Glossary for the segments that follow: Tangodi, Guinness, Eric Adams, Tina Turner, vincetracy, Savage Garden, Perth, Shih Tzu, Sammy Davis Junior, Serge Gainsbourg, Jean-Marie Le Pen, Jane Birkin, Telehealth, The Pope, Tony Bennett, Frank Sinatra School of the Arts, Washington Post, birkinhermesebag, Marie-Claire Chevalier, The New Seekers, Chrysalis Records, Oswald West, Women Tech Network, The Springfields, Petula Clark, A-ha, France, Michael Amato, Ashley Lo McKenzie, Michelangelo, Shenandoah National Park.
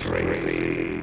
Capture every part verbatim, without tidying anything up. Tracy.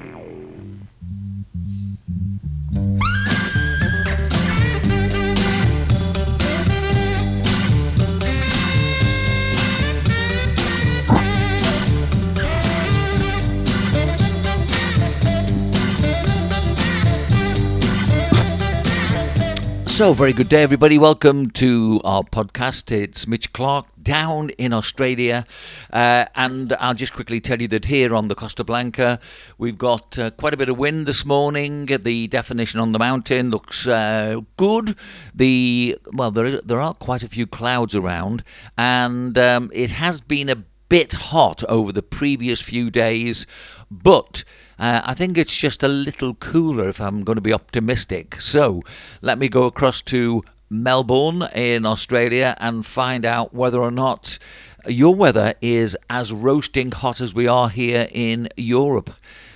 So, very good day, everybody. Welcome to our podcast. It's Mitch Clark down in Australia. Uh, and I'll just quickly tell you that here on the Costa Blanca, we've got uh, quite a bit of wind this morning. The definition on the mountain looks uh, good. The well, there, is, there are quite a few clouds around. And um, it has been a bit hot over the previous few days. But Uh, I think it's just a little cooler if I'm going to be optimistic. So let me go across to Melbourne in Australia and find out whether or not your weather is as roasting hot as we are here in Europe.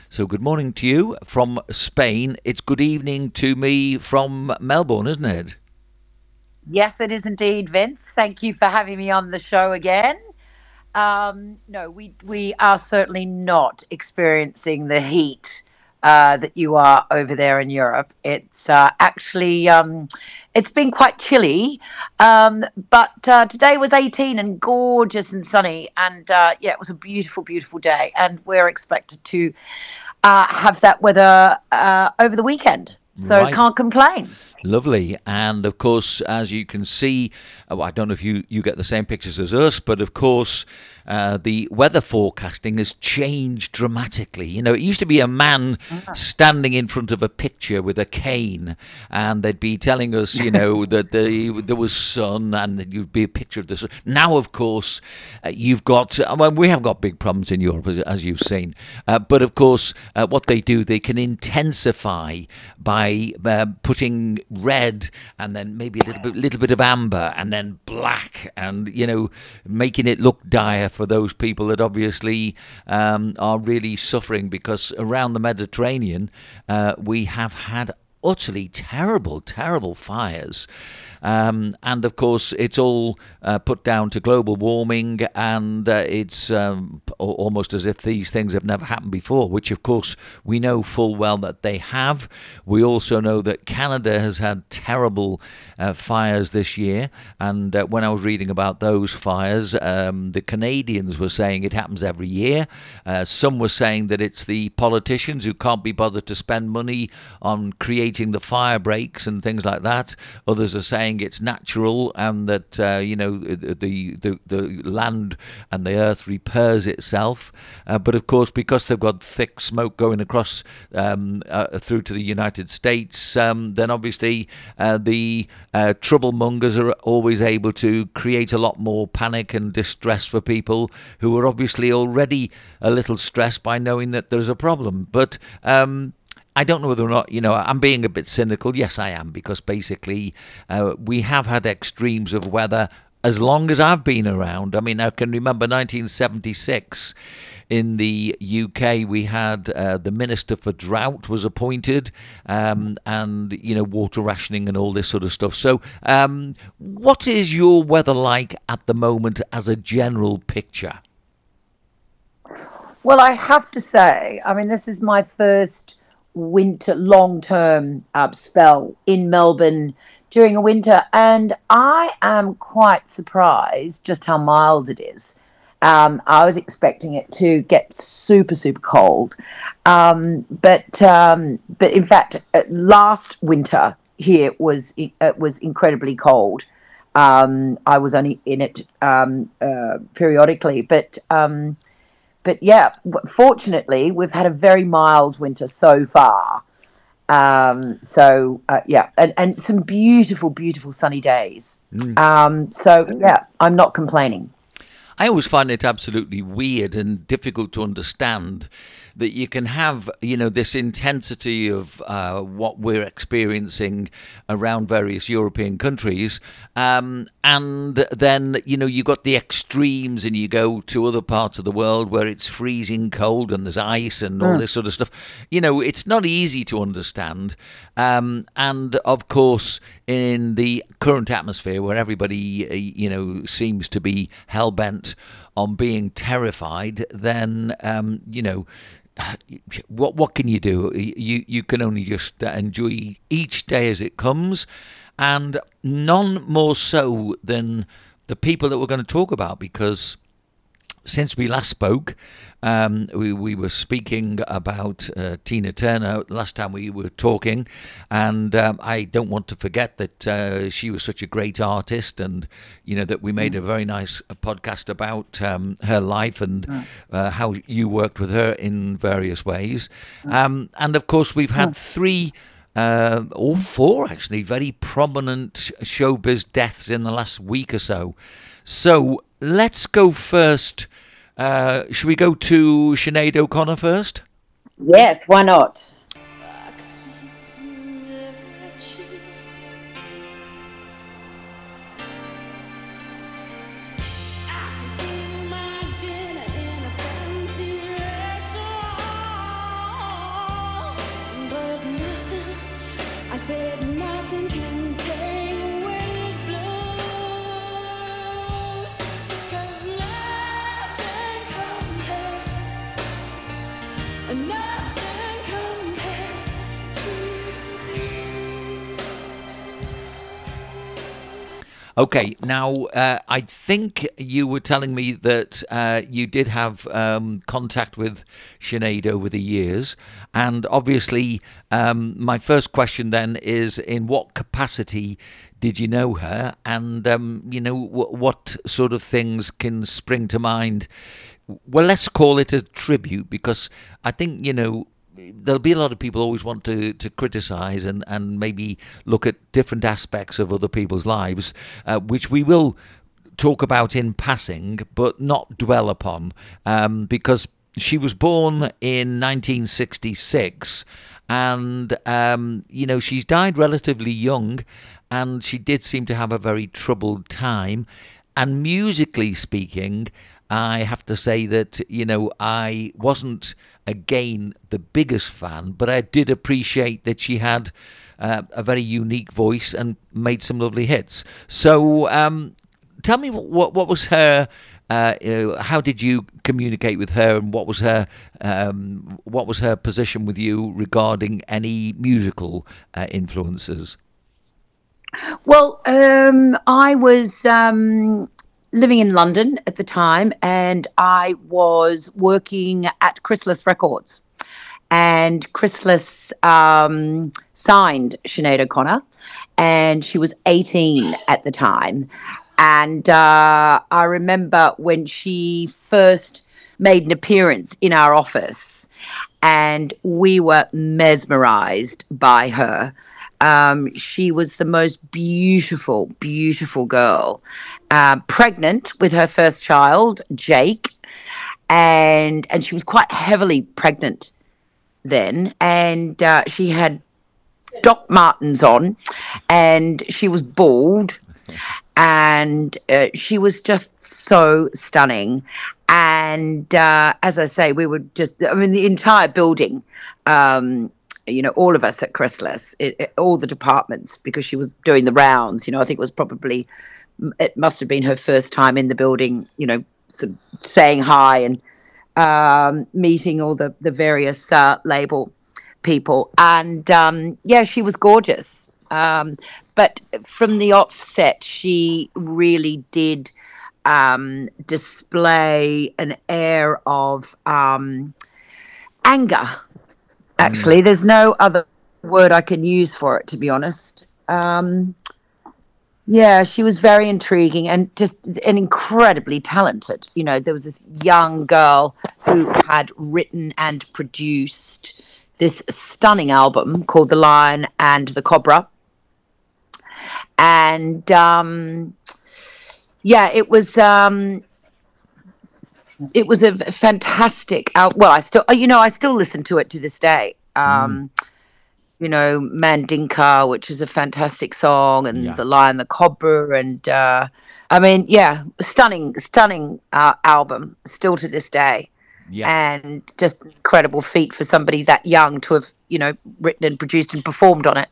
So good morning to you from Spain. It's good evening to me from Melbourne, isn't it? Yes, it is indeed, Vince. Thank you for having me on the show again. Um, no, we we are certainly not experiencing the heat uh, that you are over there in Europe. It's uh, actually, um, it's been quite chilly, um, but uh, today was eighteen and gorgeous and sunny. And uh, yeah, it was a beautiful, beautiful day. And we're expected to uh, have that weather uh, over the weekend. So right. Can't complain. Lovely. And of course, as you can see, oh, I don't know if you, you get the same pictures as us, but of course, uh, the weather forecasting has changed dramatically. You know, it used to be a man mm-hmm. standing in front of a picture with a cane, and they'd be telling us, you know, that the, there was sun and that you'd be a picture of the sun. Now, of course, uh, you've got, I mean, we have got big problems in Europe, as, as you've seen. Uh, but of course, uh, what they do, they can intensify by uh, putting red and then maybe a little bit, little bit of amber and then black, and you know, making it look dire for those people that obviously um, are really suffering, because around the Mediterranean uh, we have had utterly terrible, terrible fires. Um, and of course, it's all uh, put down to global warming, and uh, it's um, almost as if these things have never happened before, which of course we know full well that they have. We also know that Canada has had terrible uh, fires this year, and uh, when I was reading about those fires, um, the Canadians were saying it happens every year. Uh, some were saying that it's the politicians who can't be bothered to spend money on creating the fire breaks and things like that. Others are saying it's natural, and that uh, you know, the, the the land and the earth repairs itself. Uh, but of course, because they've got thick smoke going across um, uh, through to the United States, um, then obviously uh, the uh, troublemongers are always able to create a lot more panic and distress for people who are obviously already a little stressed by knowing that there's a problem. But um, I don't know whether or not, you know, I'm being a bit cynical. Yes, I am, because basically uh, we have had extremes of weather as long as I've been around. I mean, I can remember nineteen seventy-six in the U K, we had uh, the Minister for Drought was appointed, um, and, you know, water rationing and all this sort of stuff. So um, what is your weather like at the moment as a general picture? Well, I have to say, I mean, this is my first winter long-term uh, spell in Melbourne during a winter, and I am quite surprised just how mild it is. um I was expecting it to get super super cold, um but um but in fact last winter here was it was incredibly cold. um I was only in it um uh, periodically, but um But yeah, fortunately, we've had a very mild winter so far. Um, so uh, yeah, and, and some beautiful, beautiful sunny days. Mm. Um, so yeah, I'm not complaining. I always find it absolutely weird and difficult to understand that you can have, you know, this intensity of uh, what we're experiencing around various European countries. Um, and then, you know, you've got the extremes and you go to other parts of the world where it's freezing cold and there's ice and all mm. this sort of stuff. You know, it's not easy to understand. Um, and of course, in the current atmosphere where everybody, uh, you know, seems to be hell-bent on being terrified, then, um, you know, what what can you do? You you can only just enjoy each day as it comes, and none more so than the people that we're going to talk about, because since we last spoke, um, we, we were speaking about uh, Tina Turner last time we were talking, and um, I don't want to forget that uh, she was such a great artist, and you know that we made a very nice podcast about um, her life and uh, how you worked with her in various ways. Um, and of course, we've had three Uh, all four actually very prominent showbiz deaths in the last week or so. So let's go first. Uh, should we go to Sinead O'Connor first? Yes, why not? Okay, now uh, I think you were telling me that uh, you did have um, contact with Sinead over the years, and obviously um, my first question then is, in what capacity did you know her, and um, you know w- what sort of things can spring to mind? Well, let's call it a tribute, because I think, you know, there'll be a lot of people always want to, to criticise and, and maybe look at different aspects of other people's lives, uh, which we will talk about in passing, but not dwell upon, um, because she was born in nineteen sixty-six, and, um, you know, she's died relatively young, and she did seem to have a very troubled time. And musically speaking, I have to say that, you know, I wasn't, again, the biggest fan, but I did appreciate that she had uh, a very unique voice and made some lovely hits. So um, tell me, what what was her, uh, uh, how did you communicate with her, and what was her, um, what was her position with you regarding any musical uh, influences? Well, um, I was... Um living in London at the time, and I was working at Chrysalis Records, and Chrysalis um, signed Sinead O'Connor, and she was eighteen at the time. And uh, I remember when she first made an appearance in our office, and we were mesmerised by her. Um, she was the most beautiful, beautiful girl, uh, pregnant with her first child, Jake, and and she was quite heavily pregnant then, and uh, she had Doc Martens on, and she was bald, and uh, she was just so stunning. And uh, as I say, we were just, I mean, the entire building, um you know, all of us at Chrysalis, it, it, all the departments, because she was doing the rounds. You know, I think it was probably, it must have been her first time in the building, you know, sort of saying hi and um, meeting all the, the various uh, label people. And, um, yeah, she was gorgeous. Um, but from the offset, she really did um, display an air of um, anger. Actually, there's no other word I can use for it, to be honest. Um, yeah, she was very intriguing and just and incredibly talented. You know, there was this young girl who had written and produced this stunning album called The Lion and the Cobra. And, um, yeah, it was... Um, It was a fantastic, uh, well, I still, you know, I still listen to it to this day. Um, mm. You know, Mandinka, which is a fantastic song, and yeah. The Lion, the Cobra, and uh, I mean, yeah, stunning, stunning uh, album still to this day. Yeah. And just an incredible feat for somebody that young to have, you know, written and produced and performed on it.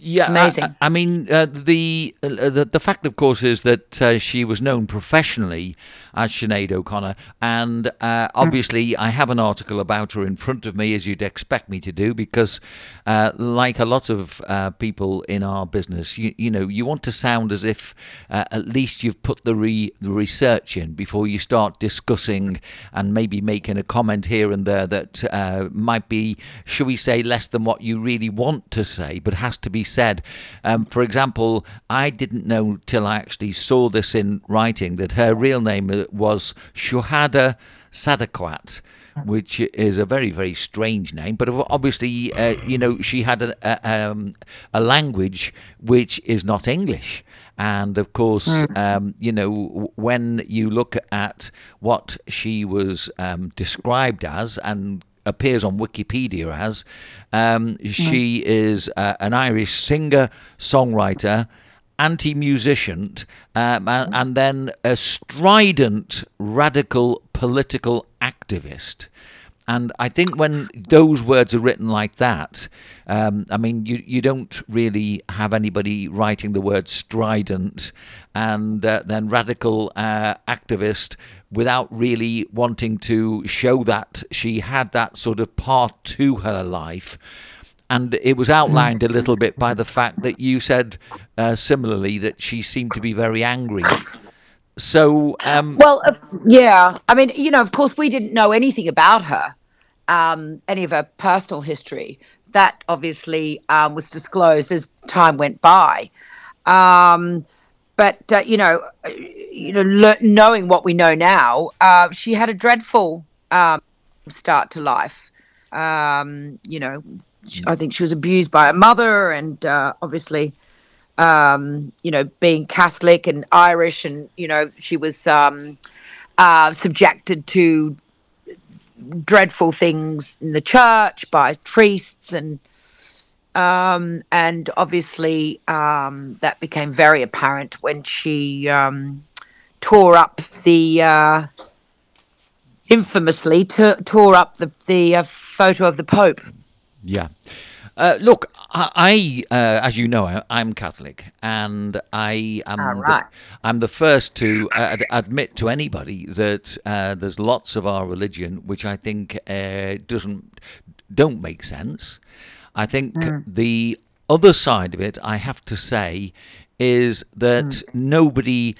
Yeah, amazing. I, I mean, uh, the, uh, the the fact, of course, is that uh, she was known professionally as Sinead O'Connor, and uh, obviously mm. I have an article about her in front of me, as you'd expect me to do, because uh, like a lot of uh, people in our business, you, you know, you want to sound as if uh, at least you've put the, re- the research in before you start discussing and maybe making a comment here and there that uh, might be, shall we say, less than what you really want to say, but has to be said. Um, for example, I didn't know till I actually saw this in writing that her real name was Shuhada Sadaqat, which is a very, very strange name. But obviously, uh, you know, she had a, a, um, a language which is not English. And of course, mm. um, you know, when you look at what she was um, described as and appears on Wikipedia as, um, she is uh, an Irish singer, songwriter, anti-musician, um, and, and then a strident radical political activist. And I think when those words are written like that, um, I mean, you, you don't really have anybody writing the word strident and uh, then radical uh, activist without really wanting to show that she had that sort of part to her life. And it was outlined a little bit by the fact that you said uh, similarly that she seemed to be very angry. So, um, well, uh, yeah, I mean, you know, of course, we didn't know anything about her, um, any of her personal history. That obviously um, was disclosed as time went by. Um, but, uh, you know, you know, le- knowing what we know now, uh, she had a dreadful um, start to life. Um, you know, I think she was abused by her mother and uh, obviously... Um, you know, being Catholic and Irish, and you know, she was um, uh, subjected to dreadful things in the church by priests, and um, and obviously um, that became very apparent when she um, tore up the uh, infamously t- tore up the the uh, photo of the Pope. Yeah. Uh, look, I, I uh, as you know, I, I'm Catholic, and I am right. the, I'm the first to uh, ad- admit to anybody that uh, there's lots of our religion which I think uh, doesn't don't make sense. I think mm. the other side of it, I have to say, is that mm. nobody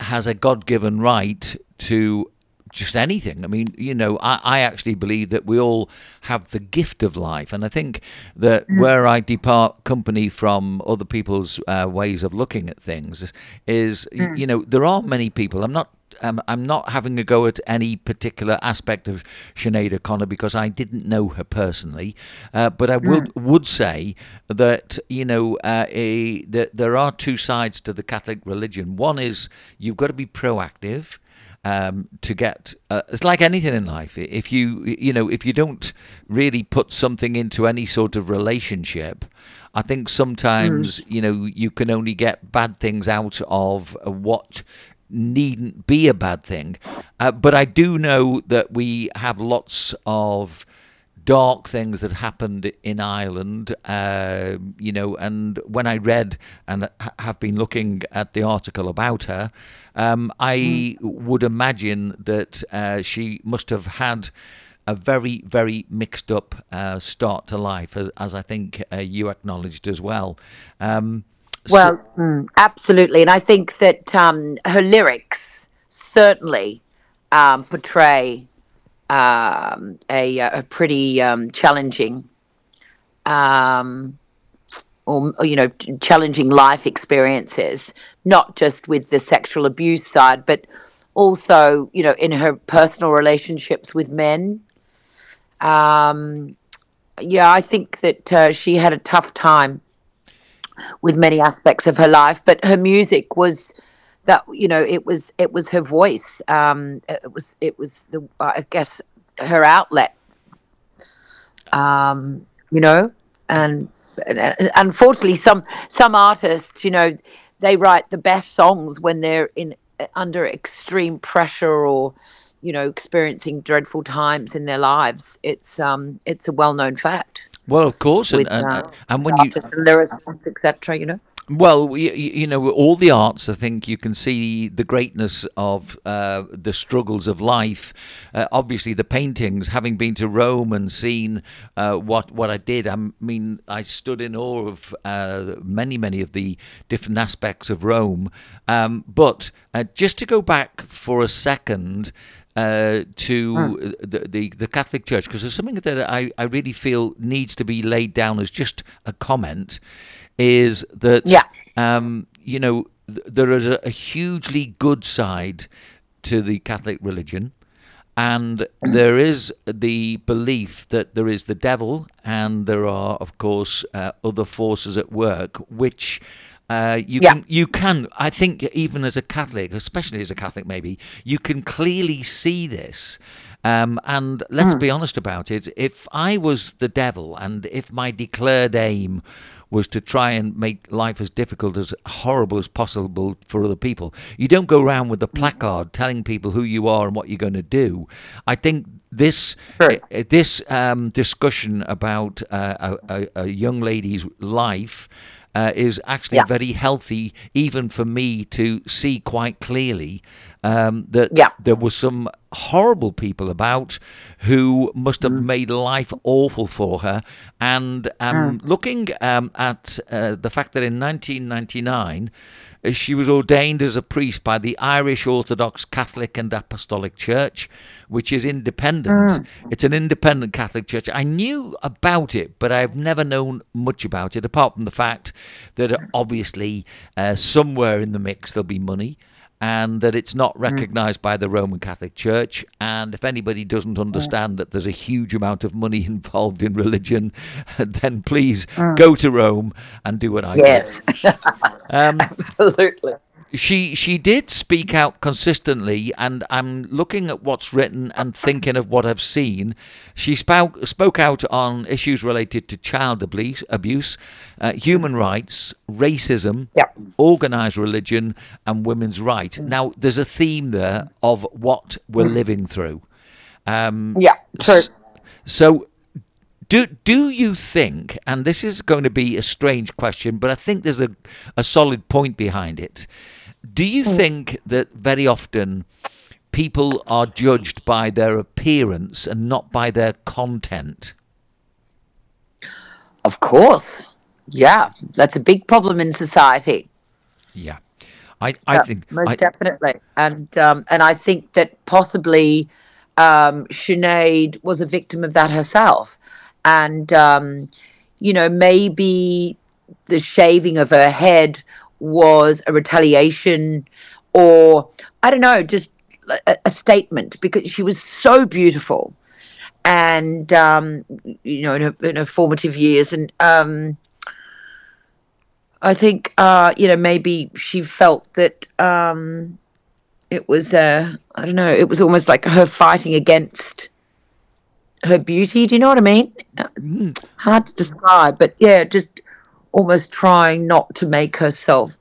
has a God-given right to just anything. I mean, you know, I, I actually believe that we all have the gift of life. And I think that mm. where I depart company from other people's uh, ways of looking at things is, mm. you know, there are many people. I'm not Um, I'm not having a go at any particular aspect of Sinead O'Connor because I didn't know her personally, uh, but I would mm. would say that you know uh, a, that there are two sides to the Catholic religion. One is you've got to be proactive um, to get. Uh, it's like anything in life. If you you know if you don't really put something into any sort of relationship, I think sometimes mm. you know you can only get bad things out of what needn't be a bad thing. Uh, but I do know that we have lots of dark things that happened in Ireland, uh, you know, and when I read and have been looking at the article about her, um, I mm. would imagine that uh, she must have had a very, very mixed up uh, start to life, as, as I think uh, you acknowledged as well. Um, Well, mm, absolutely. And I think that um, her lyrics certainly um, portray um, a, a pretty um, challenging, um, or, you know, challenging life experiences, not just with the sexual abuse side, but also, you know, in her personal relationships with men. Um, yeah, I think that uh, she had a tough time with many aspects of her life, but her music was that, you know, it was it was her voice. Um, it was it was the I guess her outlet. Um, you know, and, and, and unfortunately, some some artists, you know, they write the best songs when they're in under extreme pressure or, you know, experiencing dreadful times in their lives. It's um it's a well known fact. Well, of course, with, and, uh, and when artists you and lyricists, et cetera, you know. Well, you, you know, all the arts, I think you can see the greatness of uh, the struggles of life. Uh, obviously, the paintings, having been to Rome and seen uh, what, what I did, I mean, I stood in awe of uh, many, many of the different aspects of Rome. Um, but uh, just to go back for a second, Uh, to mm. the, the the Catholic Church, because there's something that I, I really feel needs to be laid down as just a comment, is that, yeah. um, you know, th- there is a, a hugely good side to the Catholic religion, and there is the belief that there is the devil, and there are, of course, uh, other forces at work, which... Uh, you yeah. can, you can. I think even as a Catholic, especially as a Catholic, maybe you can clearly see this. Um, and let's mm. be honest about it. If I was the devil, and if my declared aim was to try and make life as difficult, as horrible as possible for other people, you don't go around with a placard telling people who you are and what you're going to do. I think this sure. uh, this um, discussion about uh, a, a young lady's life. Uh, is actually yeah. very healthy, even for me to see quite clearly um, that yeah. there were some horrible people about who must have mm. made life awful for her. And um, mm. looking um, at uh, the fact that in nineteen ninety-nine, she was ordained as a priest by the Irish Orthodox Catholic and Apostolic Church, which is independent. Mm. It's an independent Catholic church. I knew about it, but I've never known much about it, apart from the fact that obviously uh, somewhere in the mix there'll be money, and that it's not recognised mm. by the Roman Catholic Church. And if anybody doesn't understand mm. that there's a huge amount of money involved in religion, then please mm. go to Rome and do what I do. Yes, um, absolutely. She she did speak out consistently, and I'm looking at what's written and thinking of what I've seen. She spoke, spoke out on issues related to child abuse, abuse uh, human rights, racism, yep. organised religion, and women's rights. Mm. Now, there's a theme there of what we're mm. living through. Um, yeah, true. So... Do do you think, and this is going to be a strange question, but I think there's a, a solid point behind it. Do you mm. think that very often people are judged by their appearance and not by their content? Of course. Yeah. That's a big problem in society. Yeah. I, I yeah, think... Most I, definitely. And, um, and I think that possibly um, Sinead was a victim of that herself. And, um, you know, maybe the shaving of her head was a retaliation, or, I don't know, just a, a statement, because she was so beautiful and, um, you know, in her, in her formative years. And um, I think, uh, you know, maybe she felt that um, it was, uh, I don't know, it was almost like her fighting against her beauty, do you know what I mean? It's hard to describe, but yeah, just almost trying not to make herself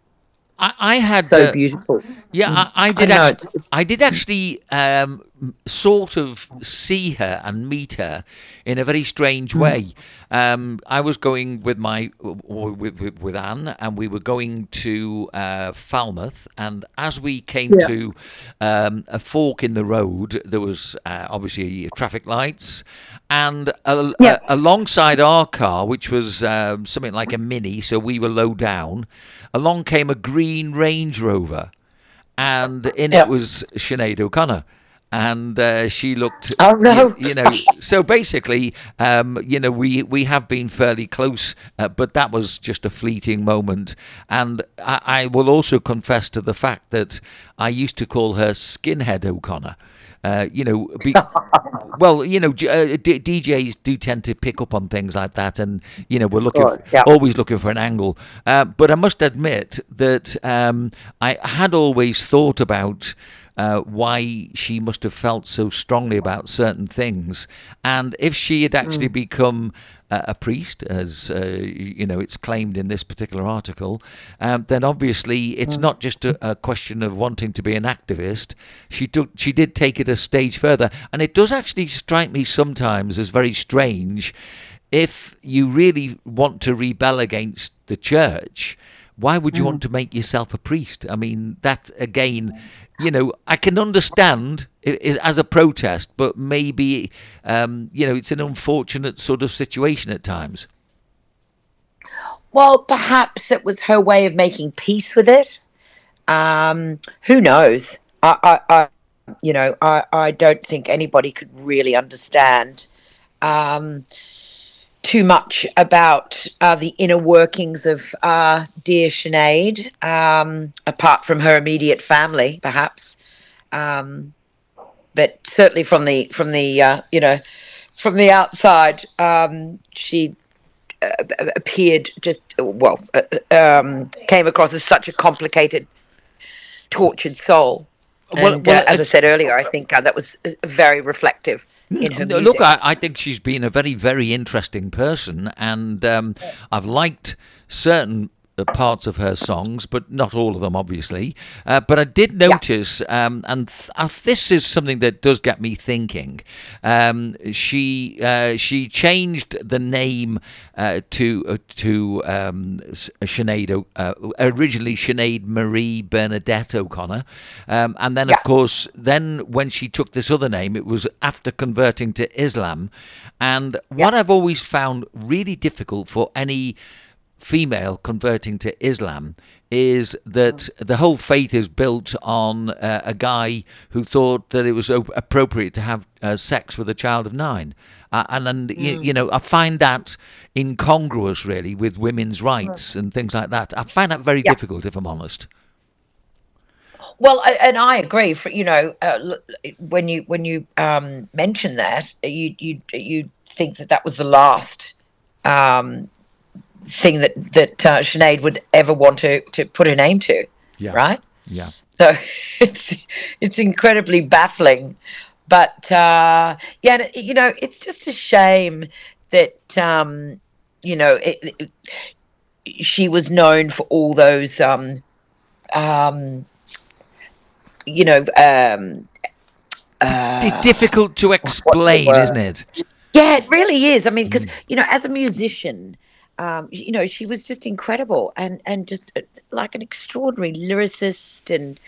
I, I had so uh, beautiful. Yeah, I, I did. I, act- I did actually um, sort of see her and meet her in a very strange mm. way. Um, I was going with my with, with, with Anne, and we were going to uh, Falmouth. And as we came yeah. to um, a fork in the road, there was uh, obviously traffic lights, and a, yeah. a, alongside our car, which was uh, something like a Mini, so we were low down. Along came a green Range Rover, and in yeah. it was Sinead O'Connor, and uh, she looked. Oh no! You, you know, so basically, um, you know, we we have been fairly close, uh, but that was just a fleeting moment. And I, I will also confess to the fact that I used to call her Skinhead O'Connor. Uh, you know, be, well, you know, uh, D- D Js do tend to pick up on things like that, and you know, we're looking, for, yeah. always looking for an angle. Uh, but I must admit that um, I had always thought about uh, why she must have felt so strongly about certain things, and if she had actually mm. become uh, a priest, as uh, you know, it's claimed in this particular article, um, then obviously it's mm. not just a, a question of wanting to be an activist. She took, she did take it a stage further, and it does actually strike me sometimes as very strange if you really want to rebel against the church, why would you mm. want to make yourself a priest? I mean, that, again, you know, I can understand it is as a protest, but maybe, um, you know, it's an unfortunate sort of situation at times. Well, perhaps it was her way of making peace with it. Um, who knows? I, I, I you know, I, I don't think anybody could really understand um too much about uh, the inner workings of uh, dear Sinead, um, apart from her immediate family, perhaps. Um, but certainly from the from the uh, you know, from the outside, um, she uh, appeared just well uh, um, came across as such a complicated, tortured soul. And, well, well uh, as I said earlier, I think uh, that was very reflective in her music. Look, I, I think she's been a very, very interesting person, and um, I've liked certain parts of her songs, but not all of them, obviously. Uh, but I did notice, yeah. um, and th- uh, this is something that does get me thinking. Um, she uh, she changed the name uh, to uh, to um, Sinead uh, originally Sinead Marie Bernadette O'Connor, um, and then yeah. of course, then when she took this other name, it was after converting to Islam. And yeah. what I've always found really difficult for any female converting to Islam is that the whole faith is built on uh, a guy who thought that it was appropriate to have uh, sex with a child of nine. Uh, and, and mm. you, you know, I find that incongruous, really, with women's rights and things like that. I find that very yeah. difficult, if I'm honest. Well, and I agree. For you know, uh, when you when you um, mention that, you you you think that that was the last Um, thing that that uh, Sinead would ever want to to put her name to, yeah. right? Yeah. So it's it's incredibly baffling, but uh, yeah, you know, it's just a shame that um, you know it, it, she was known for all those um, um, you know um, uh, D- difficult to explain, isn't it? Yeah, it really is. I mean, because mm. you know, as a musician, Um, you know, she was just incredible and, and just uh, like an extraordinary lyricist and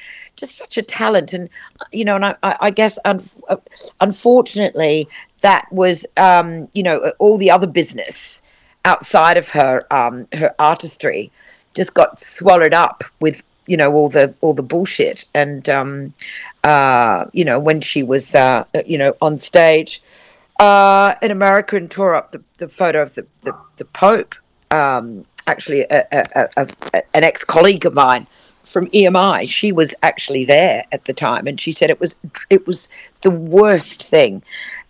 just such a talent. And, you know, and I, I guess, un- uh, unfortunately, that was, um, you know, all the other business outside of her um, her artistry just got swallowed up with, you know, all the all the bullshit. And, um, uh, you know, when she was, uh, you know, on stage uh, in America and tore up the, the photo of the, the, the Pope, Um, actually, a, a, a, a, an ex-colleague of mine from E M I, she was actually there at the time, and she said it was it was the worst thing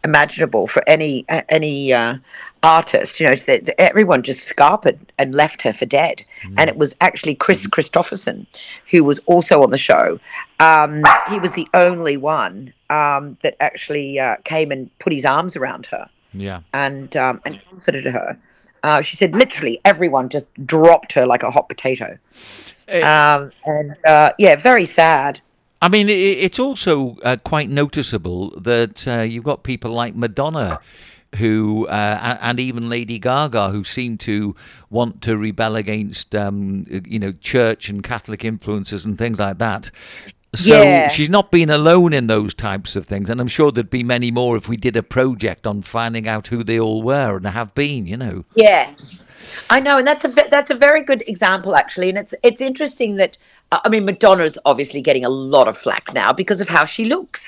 imaginable for any uh, any uh, artist. You know, that everyone just scarpered and left her for dead. Mm. And it was actually Chris Christopherson, who was also on the show. Um, he was the only one um, that actually uh, came and put his arms around her. Yeah, and um, and comforted her. Uh, she said literally everyone just dropped her like a hot potato. It, um, and, uh, yeah, very sad. I mean, it, it's also uh, quite noticeable that uh, you've got people like Madonna who uh, and even Lady Gaga, who seem to want to rebel against, um, you know, church and Catholic influences and things like that. So yeah. she's not been alone in those types of things. And I'm sure there'd be many more if we did a project on finding out who they all were and have been, you know. Yes, I know. And that's a that's a very good example, actually. And it's it's interesting that, uh, I mean, Madonna's obviously getting a lot of flack now because of how she looks.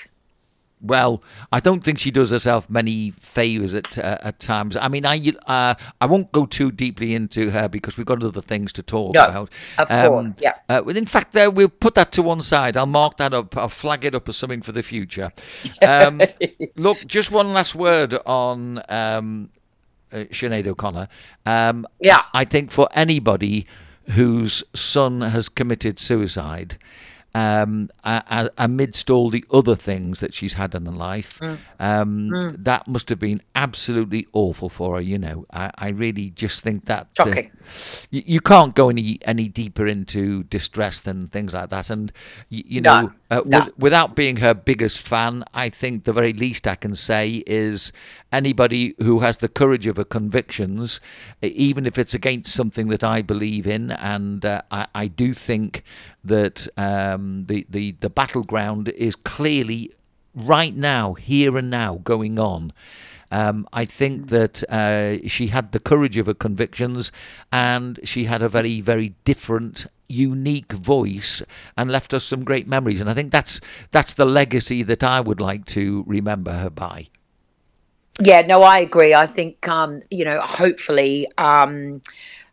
Well, I don't think she does herself many favours at uh, at times. I mean, I uh, I won't go too deeply into her because we've got other things to talk no, about. Of um, course, yeah. Uh, in fact, uh, we'll put that to one side. I'll mark that up. I'll flag it up as something for the future. Um, look, just one last word on um, uh, Sinead O'Connor. Um, yeah. I think for anybody whose son has committed suicide, Um, amidst all the other things that she's had in her life, mm. Um, mm. that must have been absolutely awful for her. You know, I, I really just think that shocking. Uh, you, you can't go any any deeper into distress than things like that. And you, you know, no. Uh, no. with, without being her biggest fan, I think the very least I can say is anybody who has the courage of her convictions, even if it's against something that I believe in, and uh, I, I do think that um, the, the, the battleground is clearly right now, here and now, going on. Um, I think that uh, she had the courage of her convictions, and she had a very, very different, unique voice, and left us some great memories. And I think that's that's the legacy that I would like to remember her by. Yeah, no, I agree. I think, um, you know, hopefully um,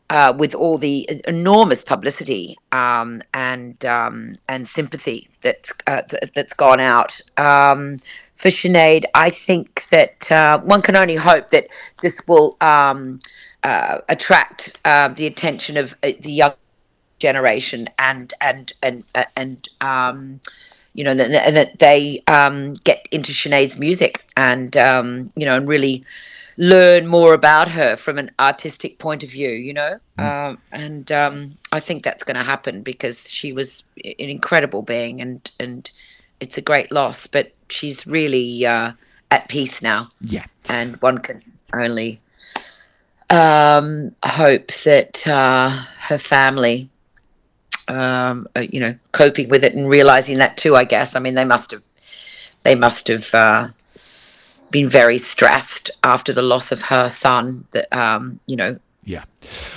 uh, with all the enormous publicity um, and um, and sympathy that, uh, that's gone out um, for Sinead, I think that uh, one can only hope that this will um, uh, attract uh, the attention of uh, the young generation, and and and and um you know, and that they um get into Sinead's music, and um you know, and really learn more about her from an artistic point of view, you know. Mm. Uh, and um I think that's going to happen, because she was an incredible being, and and it's a great loss, but she's really uh at peace now. Yeah, and one can only um hope that uh her family um you know, coping with it and realizing that too, I guess. I mean, they must have they must have uh been very stressed after the loss of her son, that um you know. Yeah,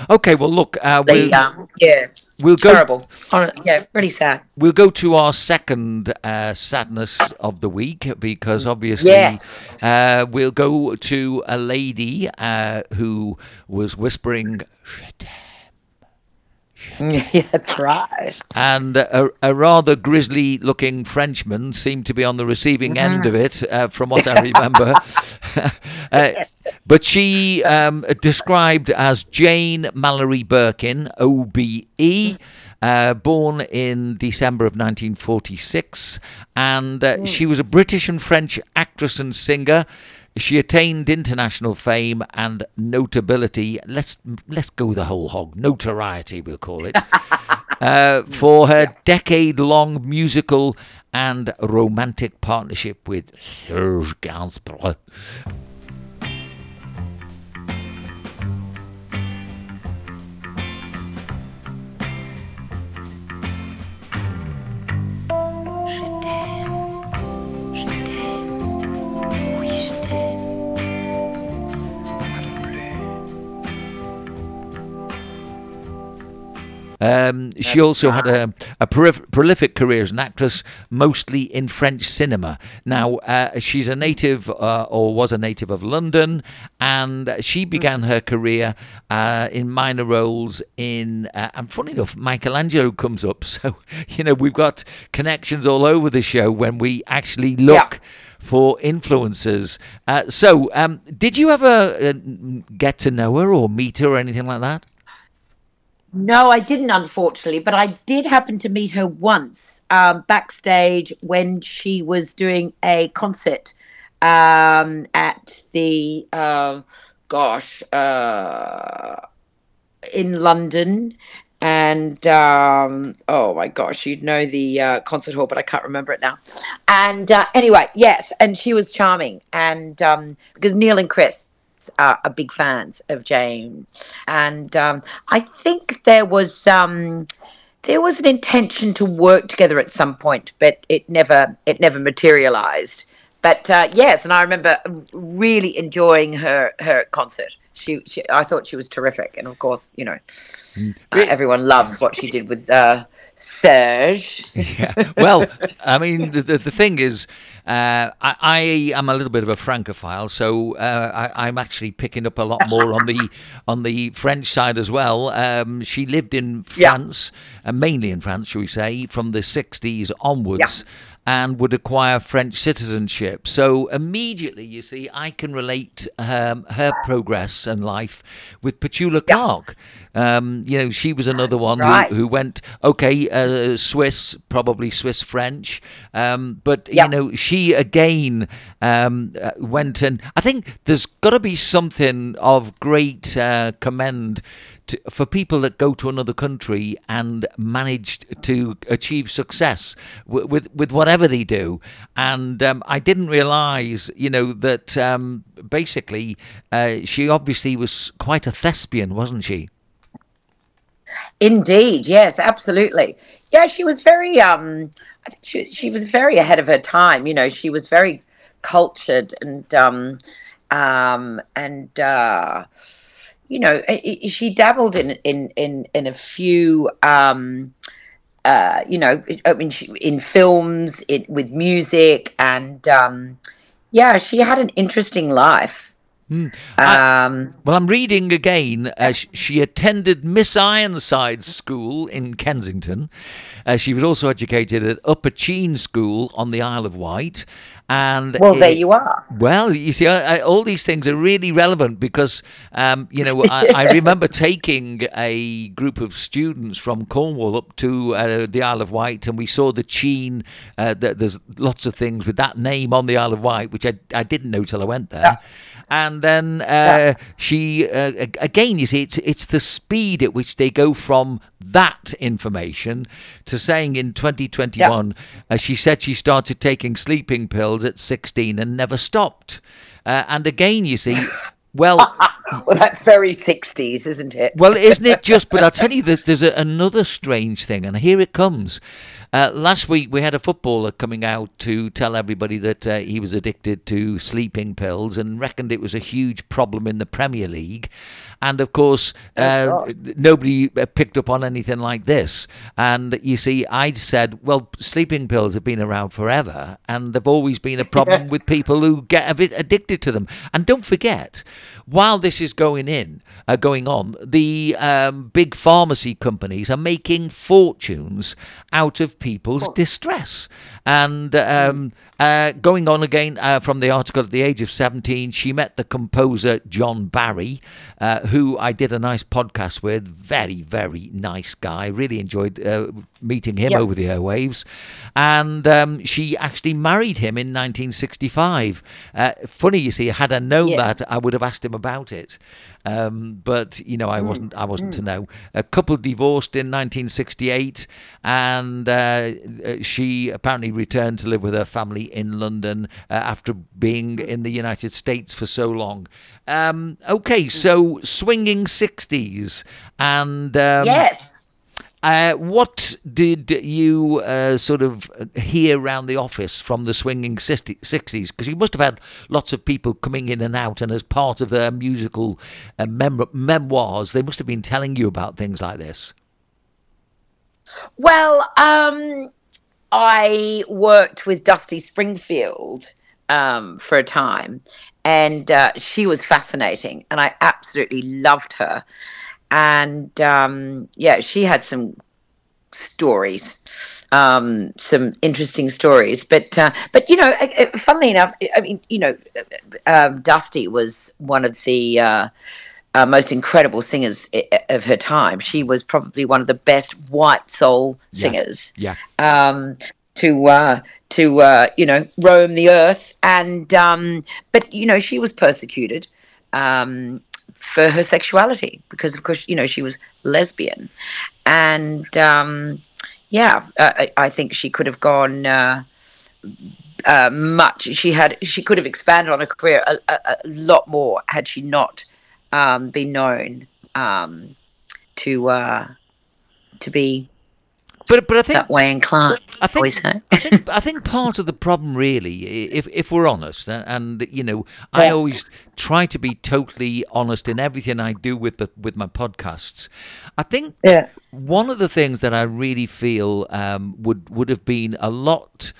okay, well look, uh they, we'll, um, yeah we'll go terrible oh, yeah pretty sad. We'll go to our second uh sadness of the week, because obviously yes. uh we'll go to a lady uh who was whispering shit. Yeah, that's right. And a, a rather grisly looking Frenchman seemed to be on the receiving end mm-hmm. of it, uh, from what I remember. uh, but she um, described as Jane Mallory Birkin, O B E, uh, born in December of nineteen forty-six. And uh, mm. she was a British and French actress and singer. She attained international fame and notability. Let's let's go the whole hog. Notoriety, we'll call it, uh, for her yeah. decade-long musical and romantic partnership with Serge Gainsbourg. Um, she also had a, a prolif- prolific career as an actress, mostly in French cinema. Now, uh, she's a native, uh, or was a native of London, and she began her career uh, in minor roles in, uh, and funny enough, Michelangelo comes up. So, you know, we've got connections all over the show when we actually look yeah. for influences. Uh, so, um, did you ever uh, get to know her or meet her or anything like that? No, I didn't, unfortunately, but I did happen to meet her once um, backstage when she was doing a concert um, at the, uh, gosh, uh, in London. And, um, oh, my gosh, you'd know the uh, concert hall, but I can't remember it now. And uh, anyway, yes, and she was charming. And um, because Neil and Chris Uh, are big fans of Jane, and um, I think there was um, there was an intention to work together at some point, but it never it never materialized. But uh, yes, and I remember really enjoying her her concert. She, she I thought she was terrific, and of course, you know, uh, everyone loves what she did with uh, Serge. Yeah. Well, I mean, the the, the thing is. Uh, I, I am a little bit of a francophile, so uh, I, I'm actually picking up a lot more on the on the French side as well. Um, she lived in France, yeah. uh, mainly in France, shall we say, from the sixties onwards, yeah. and would acquire French citizenship. So immediately, you see, I can relate um, her progress and life with Petula Clark. Yeah. Um, you know, she was another one right. who, who went, okay, uh, Swiss, probably Swiss French, um, but, yeah. you know, she She again um, went, and I think there's got to be something of great uh, commend to, for people that go to another country and manage to achieve success with with, with whatever they do. And um, I didn't realise, you know, that um, basically uh, she obviously was quite a thespian, wasn't she? Indeed, yes, absolutely. Yeah, she was very, um, I think she, she was very ahead of her time. You know, she was very cultured and, um, um, and uh, you know, she dabbled in, in, in, in a few, um, uh, you know, I mean, she, in films, it, with music, and um, yeah, she had an interesting life. Mm. I, um, well, I'm reading again. Uh, she, she attended Miss Ironside's School in Kensington. Uh, she was also educated at Upper Cheen School on the Isle of Wight. And well, it, there you are. Well, you see, I, I, all these things are really relevant because, um, you know, I, I remember taking a group of students from Cornwall up to uh, the Isle of Wight, and we saw the Cheen. Uh, the, there's lots of things with that name on the Isle of Wight, which I, I didn't know till I went there. Yeah. And then uh, yeah. she, uh, again, you see, it's it's the speed at which they go from that information to saying in twenty twenty-one, yeah. uh, she said she started taking sleeping pills at sixteen and never stopped. Uh, and again, you see, well... well, that's very sixties, isn't it? Well, isn't it just? But I'll tell you that there's a, another strange thing, and here it comes. Uh, last week, we had a footballer coming out to tell everybody that uh, he was addicted to sleeping pills and reckoned it was a huge problem in the Premier League. And, of course, uh, oh, nobody picked up on anything like this. And, you see, I said, well, sleeping pills have been around forever, and they've always been a problem with people who get a bit addicted to them. And don't forget, while this is going in, uh, going on, the um, big pharmacy companies are making fortunes out of people's oh. distress. And um, uh, going on again uh, from the article, at the age of seventeen, she met the composer John Barry, uh, who I did a nice podcast with. Very, very nice guy. Really enjoyed uh, meeting him yep. over the airwaves. And um, she actually married him in nineteen sixty-five. Uh, funny, you see, had I known yeah. that, I would have asked him about it. Um, but, you know, I mm. wasn't I wasn't mm. to know. A couple divorced in nineteen sixty-eight, and uh, she apparently returned to live with her family in London uh, after being in the United States for so long. Um, okay, so swinging sixties. And um, yes. Uh, what did you uh, sort of hear around the office from the swinging sixties? Because you must have had lots of people coming in and out, and as part of their musical uh, mem- memoirs, they must have been telling you about things like this. Well, um, I worked with Dusty Springfield um, for a time, and uh, she was fascinating, and I absolutely loved her. And, um, yeah, she had some stories, um, some interesting stories. But, uh, but you know, funnily enough, I mean, you know, um, Dusty was one of the uh, uh, most incredible singers of her time. She was probably one of the best white soul singers. Yeah. yeah. Um, to, uh, to uh, you know, roam the earth. And um, but, you know, she was persecuted. Um for her sexuality, because of course, you know, she was lesbian. And um yeah I, I think she could have gone uh, uh much she had she could have expanded on her career a, a, a lot more had she not um been known um to uh to be But but I think that way inclined. I think, always, huh? I think I think part of the problem, really, if if we're honest, and you know, I yeah. always try to be totally honest in everything I do with the, with my podcasts. I think yeah. one of the things that I really feel um, would would have been a lot.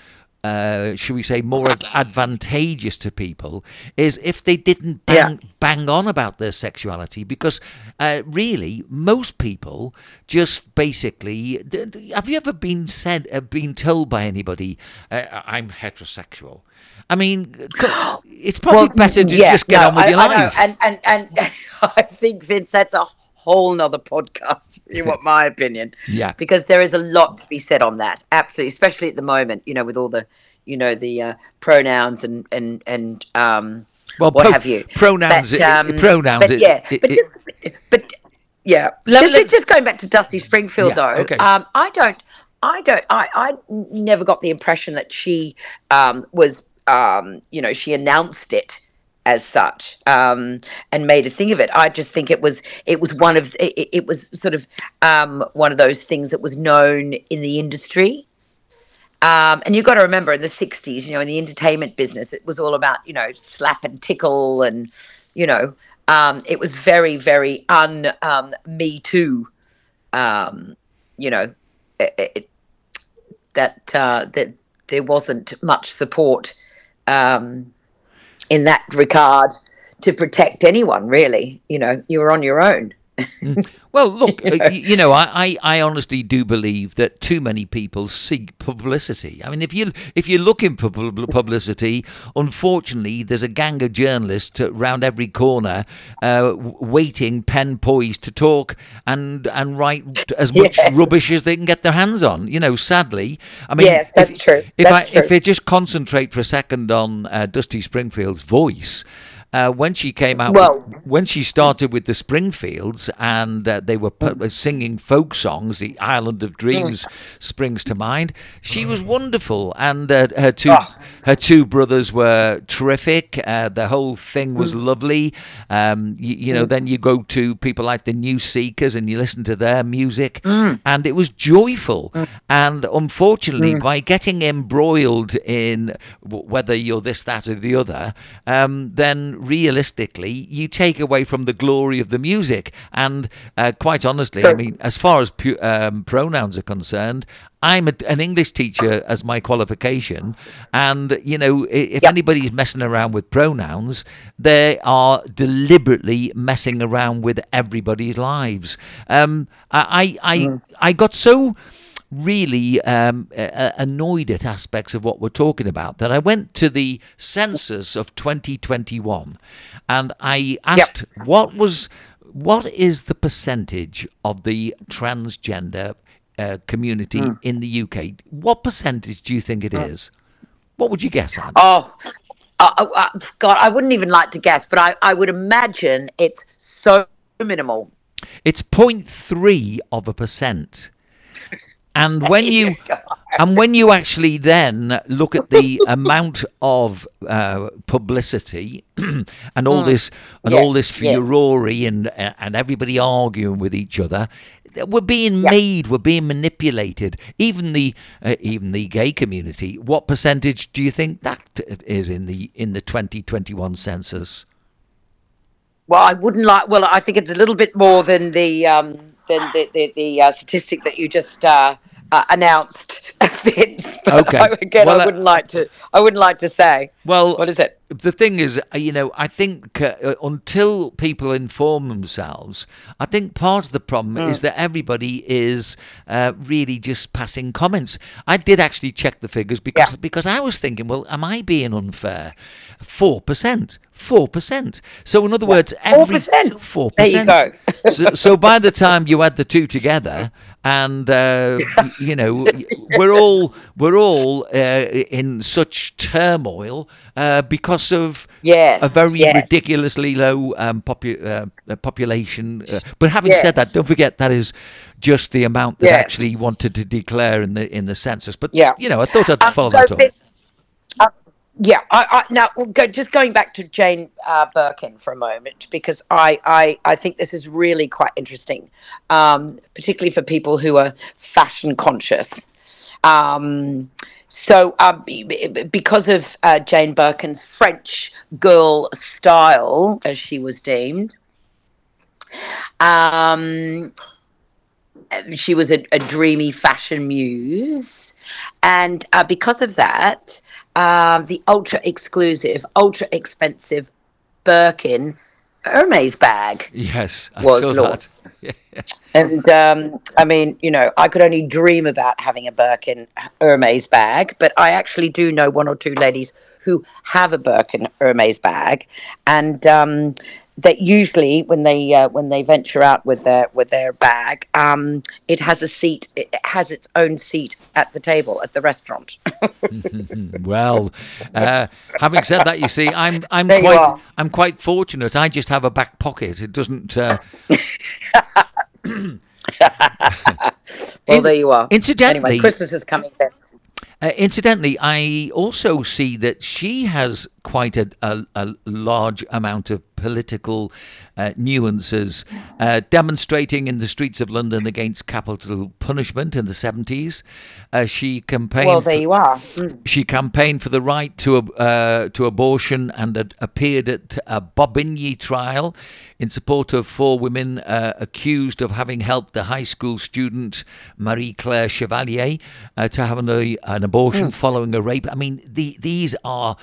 Uh, should we say, more advantageous to people is if they didn't bang, yeah. bang on about their sexuality, because uh, really most people just basically. Have you ever been said, uh, been told by anybody, uh, "I'm heterosexual"? I mean, it's probably well, better to yeah, just get no, on with I, your I life. Know. And and and I think, Vince, that's a whole nother podcast, if you want my opinion. Yeah. Because there is a lot to be said on that. Absolutely. Especially at the moment, you know, with all the, you know, the uh, pronouns and, and, and um, well, what po- have you. Pronouns. But, um, pronouns. But, yeah. It, it, but, just, but Yeah. Just, let, just going back to Dusty Springfield, yeah, though, okay. um, I don't, I don't, I, I never got the impression that she um, was, um, you know, she announced it as such um, and made a thing of it. I just think it was, it was one of, it, it was sort of um, one of those things that was known in the industry. Um, and you've got to remember in the sixties, you know, in the entertainment business, it was all about, you know, slap and tickle and, you know, um, it was very, very un um, Me Too, um, you know, it, it, that uh, that there wasn't much support um, in that regard to protect anyone, really. You know, you were on your own. Well, look, you know, you know I, I honestly do believe that too many people seek publicity. I mean, if, you, if you're looking for publicity, unfortunately, there's a gang of journalists round every corner uh, waiting, pen poised, to talk and, and write as much yes. rubbish as they can get their hands on. You know, sadly. I mean, yes, that's if, true. If, that's I, true. If I just concentrate for a second on uh, Dusty Springfield's voice... Uh, when she came out, well, with, when she started with the Springfields and uh, they were p- singing folk songs, the Island of Dreams springs to mind. She was wonderful, and uh, her two oh. her two brothers were terrific. Uh, the whole thing was lovely. Um, you, you know, then you go to people like the New Seekers and you listen to their music, mm. and it was joyful. Mm. And unfortunately, mm. by getting embroiled in w- whether you're this, that, or the other, um, then realistically you take away from the glory of the music. And uh, quite honestly, sure. I mean, as far as pu- um, pronouns are concerned, I'm a, an English teacher as my qualification, and you know, if yep. anybody's messing around with pronouns, they are deliberately messing around with everybody's lives. um, I I, mm. I got so really um, annoyed at aspects of what we're talking about that I went to the census of twenty twenty-one and I asked yep. what was what is the percentage of the transgender uh, community mm. in the U K? What percentage do you think it is? What would you guess at? Oh, uh, uh, God, I wouldn't even like to guess, but I, I would imagine it's so minimal. It's zero point three of a percent. And when you and when you actually then look at the amount of uh, publicity and all mm. this and yes, all this furore yes. and and everybody arguing with each other, we're being yep. made, we're being manipulated. Even the uh, even the gay community. What percentage do you think that is in the in the twenty twenty-one census? Well, I wouldn't like. Well, I think it's a little bit more than the. Um, than the, the, the uh, statistic that you just uh, uh, announced. Okay. I, again, well, I wouldn't uh, like to. I wouldn't like to say. Well, what is it? The thing is, you know, I think uh, until people inform themselves, I think part of the problem mm. is that everybody is uh, really just passing comments. I did actually check the figures because yeah. because I was thinking, well, am I being unfair? Four percent. Four percent. So in other words, every four percent. There you go. so, so by the time you add the two together, and uh, you know, we're all we're all uh, in such turmoil uh, because of yes, a very yes. ridiculously low um, popu- uh, population. Uh, but having yes. said that, don't forget that is just the amount that yes. actually wanted to declare in the in the census. But yeah. you know, I thought I'd um, follow so that up. It- Yeah, I, I, now we'll go, just going back to Jane uh, Birkin for a moment, because I, I, I think this is really quite interesting, um, particularly for people who are fashion conscious. Um, so um, because of uh, Jane Birkin's French girl style, as she was deemed, um, she was a, a dreamy fashion muse. And uh, because of that... Um, the ultra-exclusive, ultra-expensive Birkin Hermes bag. Yes, I was saw launched. That. And, um, I mean, you know, I could only dream about having a Birkin Hermes bag, but I actually do know one or two ladies who have a Birkin Hermes bag. And um, that usually when they uh, when they venture out with their with their bag, um, it has a seat. It has its own seat at the table at the restaurant. Well, uh, having said that, you see, I'm I'm there quite I'm quite fortunate. I just have a back pocket. It doesn't. Uh... Well, In, there you are. Incidentally, anyway, Christmas is coming. Uh, incidentally, I also see that she has quite a, a, a large amount of political uh, nuances, uh, demonstrating in the streets of London against capital punishment in the seventies. Uh, she campaigned. Well, there for, you are. Mm. She campaigned for the right to uh, to abortion and ad- appeared at a Bobigny trial in support of four women uh, accused of having helped the high school student Marie-Claire Chevalier uh, to have an, a, an abortion mm. following a rape. I mean, the, these are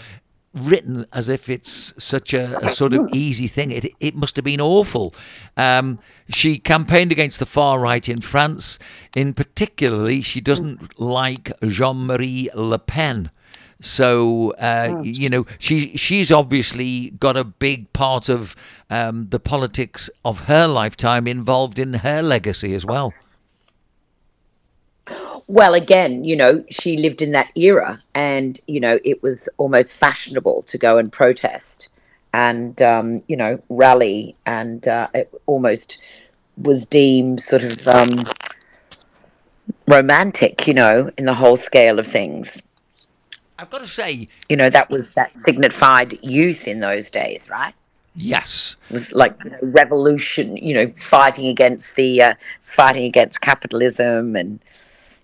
written as if it's such a, a sort of easy thing. It it must have been awful. Um, she campaigned against the far right in France. In particularly, she doesn't like Jean-Marie Le Pen. So, uh, you know, she she's obviously got a big part of um, the politics of her lifetime involved in her legacy as well. Well, again, you know, she lived in that era and, you know, it was almost fashionable to go and protest and, um, you know, rally. And uh, it almost was deemed sort of um, romantic, you know, in the whole scale of things. I've got to say, you know, that was that signified youth in those days, right? Yes. It was like, you know, revolution, you know, fighting against the uh, fighting against capitalism and,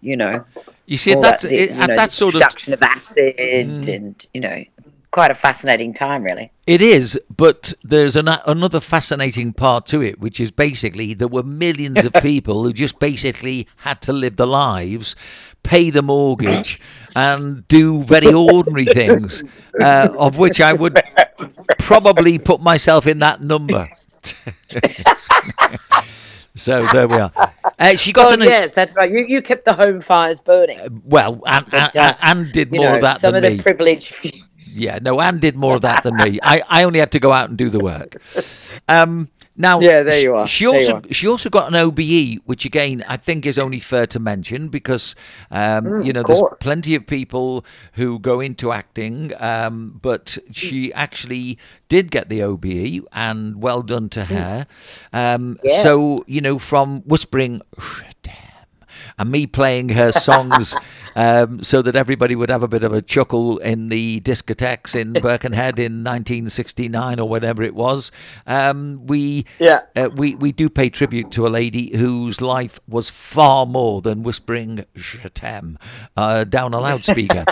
you know, you see that's that, the, it, you know, that sort of production of acid mm, and, you know, quite a fascinating time, really. It is, but there's an, another fascinating part to it, which is basically there were millions of people who just basically had to live their lives, pay the mortgage, and do very ordinary things, uh, of which I would probably put myself in that number. So there we are. Uh, she got oh, an. Yes, that's right. You you kept the home fires burning. Uh, well, and, but, uh, and, and did more know, of that than me. Some of the privilege. Yeah, no, Anne did more of that than me. I, I only had to go out and do the work. Um, now, yeah, there you are. She also she also got an O B E, which again I think is only fair to mention because um, mm, you know there's plenty of people who go into acting, um, but she actually did get the O B E, and well done to her. Mm. Um, yeah. So you know, from whispering and me playing her songs um, so that everybody would have a bit of a chuckle in the discotheques in Birkenhead in nineteen sixty-nine or whatever it was. Um, we, yeah. uh, we we do pay tribute to a lady whose life was far more than whispering Je t'aime uh, down a loudspeaker.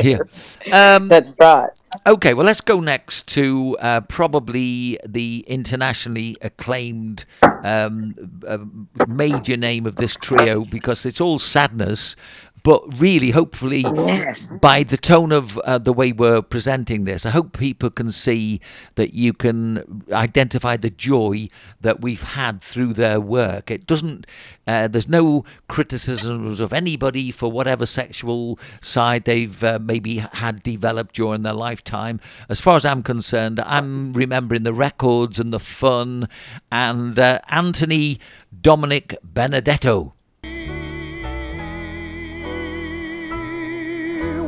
Yes. Yeah. Um, That's right. Okay, well, let's go next to uh, probably the internationally acclaimed um, uh, major name of this trio, because it's all sadness, but really, hopefully, yes. by the tone of uh, the way we're presenting this, I hope people can see that you can identify the joy that we've had through their work. It doesn't, uh, there's no criticisms of anybody for whatever sexual side they've uh, maybe had developed during their lifetime. As far as I'm concerned, I'm remembering the records and the fun, and uh, Anthony Dominic Benedetto.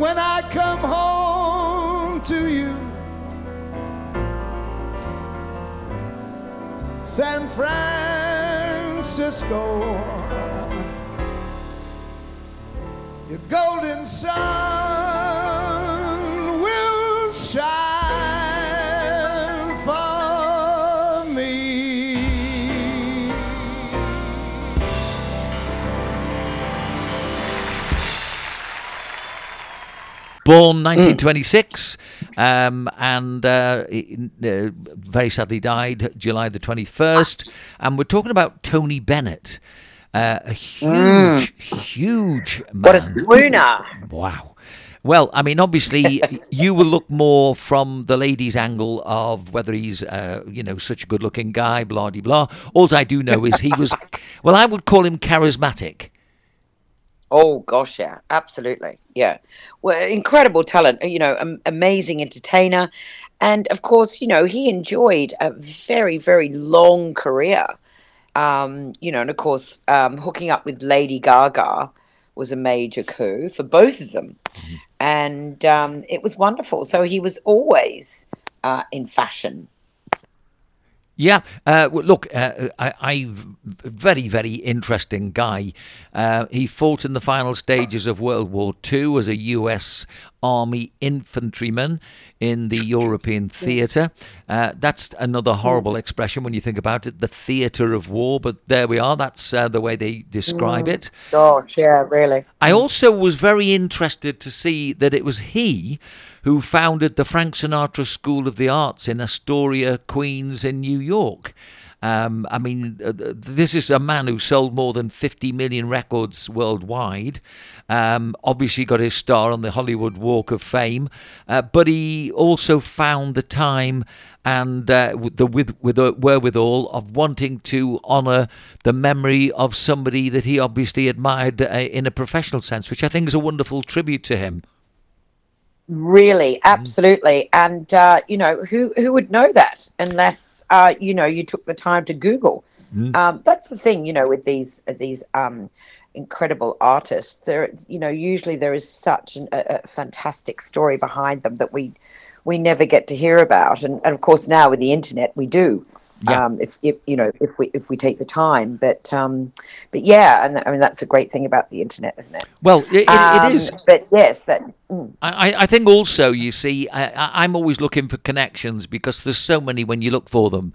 When I come home to you, San Francisco, your golden sun will shine for me. Born nineteen twenty-six, mm. um, and uh, uh, very sadly died July the twenty-first. And we're talking about Tony Bennett, uh, a huge, mm. huge man. What a swooner. Wow. Well, I mean, obviously, you will look more from the ladies' angle of whether he's, uh, you know, such a good-looking guy, blah-de-blah. All I do know is he was, well, I would call him charismatic. Oh, gosh, yeah, absolutely. Yeah. Well, incredible talent, you know, um, amazing entertainer. And, of course, you know, he enjoyed a very, very long career, um, you know, and, of course, um, hooking up with Lady Gaga was a major coup for both of them. Mm-hmm. And um, it was wonderful. So he was always uh, in fashion. Yeah, uh, well, look, uh, I, I, very, very interesting guy. Uh, he fought in the final stages of World War Two as a U S Army infantryman in the European theatre. Uh, that's another horrible expression when you think about it, the theatre of war, but there we are. That's uh, the way they describe mm. it. Gosh, yeah, really. I also was very interested to see that it was he who founded the Frank Sinatra School of the Arts in Astoria, Queens in New York. Um, I mean, uh, this is a man who sold more than fifty million records worldwide. Um, obviously got his star on the Hollywood Walk of Fame, uh, but he also found the time and uh, the with, with uh, wherewithal of wanting to honour the memory of somebody that he obviously admired uh, in a professional sense, which I think is a wonderful tribute to him. Really, absolutely. And, uh, you know, who, who would know that unless, uh, you know, you took the time to Google? Mm. Um, that's the thing, you know, with these these um, incredible artists. There, you know, usually there is such an, a, a fantastic story behind them that we we never get to hear about. And, and of course, now with the Internet, we do. Yeah. Um, if, if, you know, if we, if we take the time, but, um, but yeah, and I mean, that's a great thing about the internet, isn't it? Well, it, um, it is. But yes, that, mm. I, I think also, you see, I, I'm always looking for connections because there's so many when you look for them.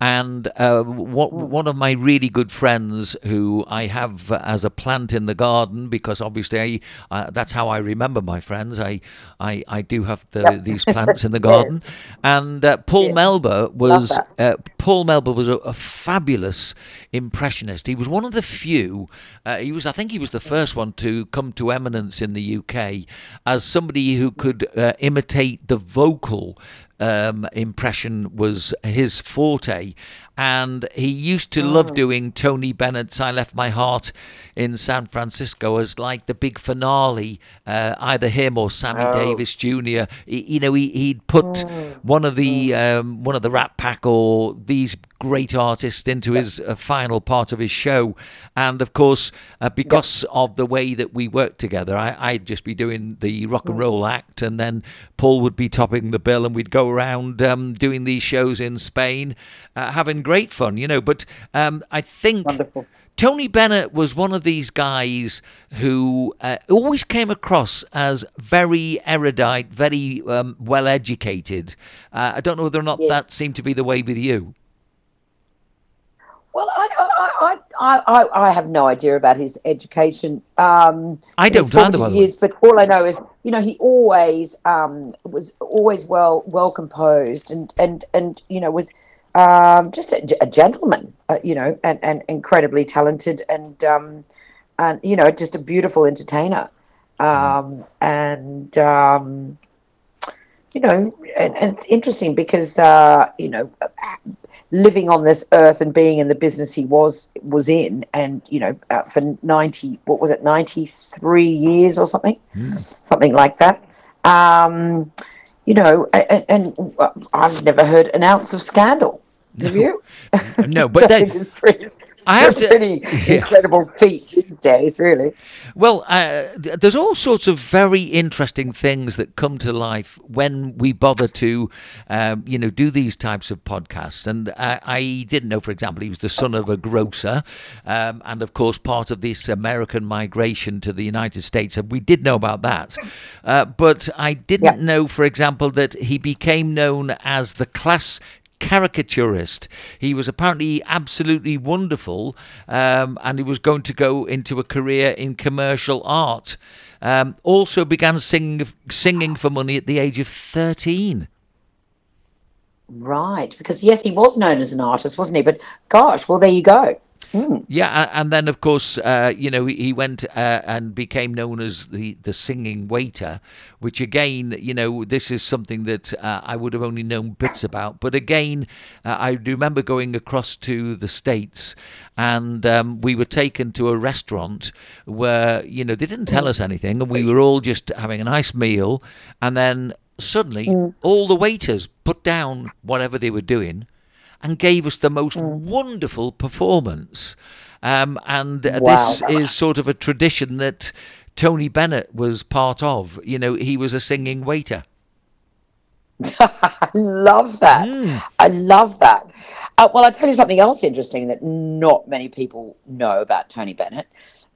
And, uh, what, mm. one of my really good friends who I have as a plant in the garden, because obviously I, uh, that's how I remember my friends. I, I, I do have the, yep. these plants in the garden. Yes. And, uh, Paul yes. Melba was, uh, Paul Melba was a, a fabulous impressionist. He was one of the few. Uh, he was, I think, he was the first one to come to eminence in the U K as somebody who could uh, imitate the vocal. Um, impression was his forte, and he used to love doing Tony Bennett's I Left My Heart in San Francisco as like the big finale, uh, either him or Sammy oh. Davis Junior He, you know, he, he'd put mm. one of the mm. um, one of the Rat Pack or these great artists into his uh, final part of his show. And of course, uh, because yep. of the way that we worked together, I, I'd just be doing the rock and roll act, and then Paul would be topping the bill, and we'd go around um, doing these shows in Spain, uh, having great fun, you know. But um, I think Wonderful. Tony Bennett was one of these guys who uh, always came across as very erudite, very um, well-educated. Uh, I don't know whether or not yeah. that seemed to be the way with you. Well, I I, I I I have no idea about his education. Um, I don't either. Years, but all I know is, you know, he always um, was always well well composed and and and you know was um, just a, a gentleman, uh, you know, and, and incredibly talented and um, and you know just a beautiful entertainer, um, and um, you know, and, and it's interesting because uh, you know. living on this earth and being in the business he was was in, and you know uh, for ninety what was it ninety-three years or something mm. something like that, um you know and, and I've never heard an ounce of scandal. Have no. you? No, but they, it's pretty, I have to, pretty yeah. incredible feat these days, really. Well, uh, there's all sorts of very interesting things that come to life when we bother to, um, you know, do these types of podcasts. And I, I didn't know, for example, he was the son of a grocer, um, and of course part of this American migration to the United States. And we did know about that, uh, but I didn't yeah. know, for example, that he became known as the class. Caricaturist. He was apparently absolutely wonderful, um, and he was going to go into a career in commercial art. Um, also began sing, singing for money at the age of thirteen. Right, because yes, he was known as an artist, wasn't he? But gosh, well, there you go. Mm. Yeah, and then, of course, uh, you know, he went uh, and became known as the, the singing waiter, which again, you know, this is something that uh, I would have only known bits about. But again, uh, I remember going across to the States, and um, we were taken to a restaurant where, you know, they didn't tell us anything, and we were all just having a nice meal. And then suddenly, mm. all the waiters put down whatever they were doing and gave us the most mm. wonderful performance. Um, and uh, wow. this is sort of a tradition that Tony Bennett was part of. You know, he was a singing waiter. I love that. Mm. I love that. Uh, well, I'll tell you something else interesting that not many people know about Tony Bennett,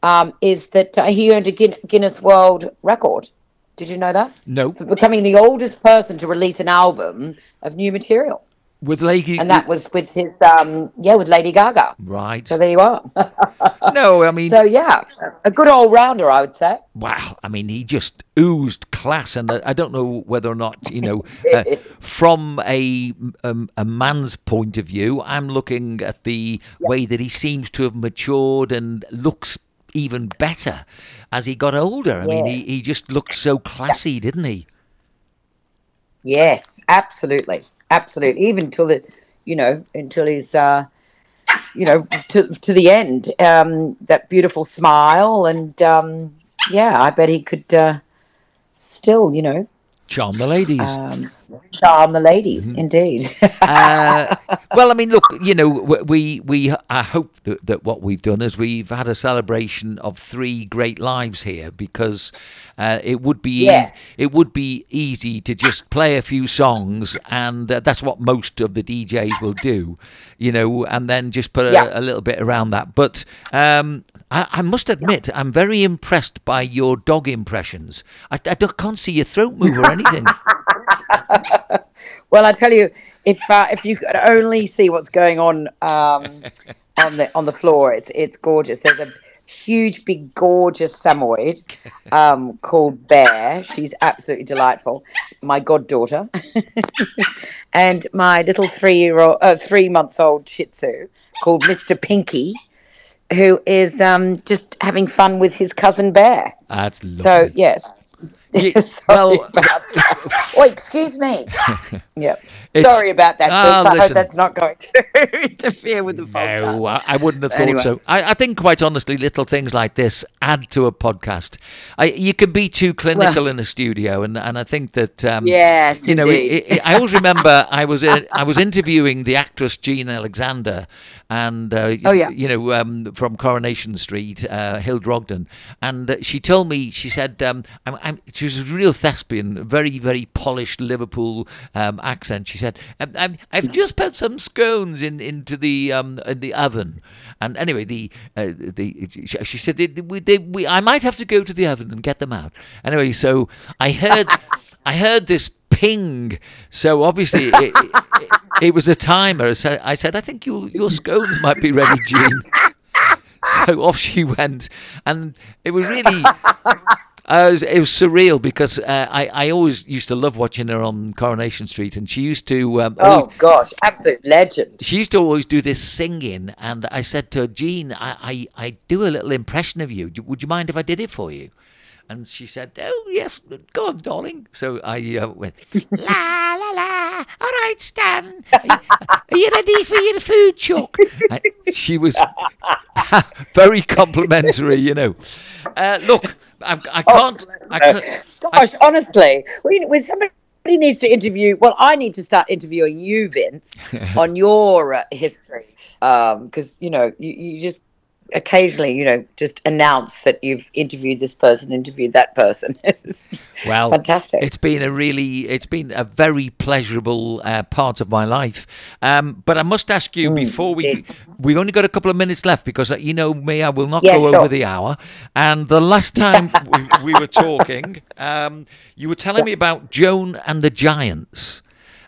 um, is that uh, he earned a Guin- Guinness World Record. Did you know that? No. For becoming the oldest person to release an album of new material. With Lady, and that was with his, um, yeah, with Lady Gaga. Right. So there you are. No, I mean. So yeah, a good all rounder, I would say. Wow, I mean, he just oozed class, and I don't know whether or not, you know, uh, from a um, a man's point of view, I'm looking at the yeah. way that he seems to have matured and looks even better as he got older. I yeah. mean, he, he just looked so classy, yeah. didn't he? Yes, absolutely. Absolutely, even till the, you know, until he's, uh, you know, to to the end. Um, that beautiful smile, and um, yeah, I bet he could uh, still, you know, charm the ladies. Um, charm the ladies, mm-hmm. indeed. uh, well, I mean, look, you know, we we I hope that, that what we've done is we've had a celebration of three great lives here, because uh, it would be yes. e- it would be easy to just play a few songs, and uh, that's what most of the D Js will do, you know, and then just put a, yeah. a little bit around that. But um, I, I must admit, I'm very impressed by your dog impressions. I, I can't see your throat move or anything. Well, I tell you, if uh, if you could only see what's going on um, on the on the floor, it's it's gorgeous. There's a huge, big, gorgeous Samoyed um, called Bear. She's absolutely delightful. My goddaughter, and my little three-year-old, uh, three-month-old Shih Tzu called Mister Pinky, who is um, just having fun with his cousin Bear. That's lovely. So yes. Yeah, well, oh, excuse me. Yeah, sorry about that. Oh, I hope that's not going to interfere with the podcast. No, I, I wouldn't have thought anyway. so. I, I think, quite honestly, little things like this add to a podcast. I, you can be too clinical well, in a studio, and, and I think that um, yes, you know. It, it, I always remember I was uh, I was interviewing the actress Jean Alexander, and uh, oh, yeah. you know um, from Coronation Street, uh, Hildrogden, and uh, she told me, she said, um, I'm. I'm she was a real thespian, very, very polished Liverpool um, accent. She said, I'm, I'm, I've just put some scones in, into the um, in the oven. And anyway, the uh, the she said, they, they, we, I might have to go to the oven and get them out. Anyway, so I heard I heard this ping. So obviously it, it, it was a timer. So I said, I think your, your scones might be ready, Jean. So off she went. And it was really... Uh, it, was, it was surreal because uh, I, I always used to love watching her on Coronation Street, and she used to... Um, oh, always, gosh, absolute legend. She used to always do this singing, and I said to her, Jean, I, I, I do a little impression of you. Would you mind if I did it for you? And she said, oh, yes, go on, darling. So I uh, went, la, la, la, all right, Stan, are you, are you ready for your food, Chuck? I, she was very complimentary, you know. Uh, look... I, I can't. Oh, I can't gosh, I, honestly, we, we, somebody needs to interview. Well, I need to start interviewing you, Vince, on your uh, history, because um, you know you, you just occasionally, you know, just announce that you've interviewed this person, interviewed that person. Well, fantastic! It's been a really, it's been a very pleasurable uh, part of my life. Um, but I must ask you mm, before we, yeah. we've only got a couple of minutes left because you know me, I will not yeah, go sure. over the hour. And the last time we, we were talking, um, you were telling me about Joan and the Giants.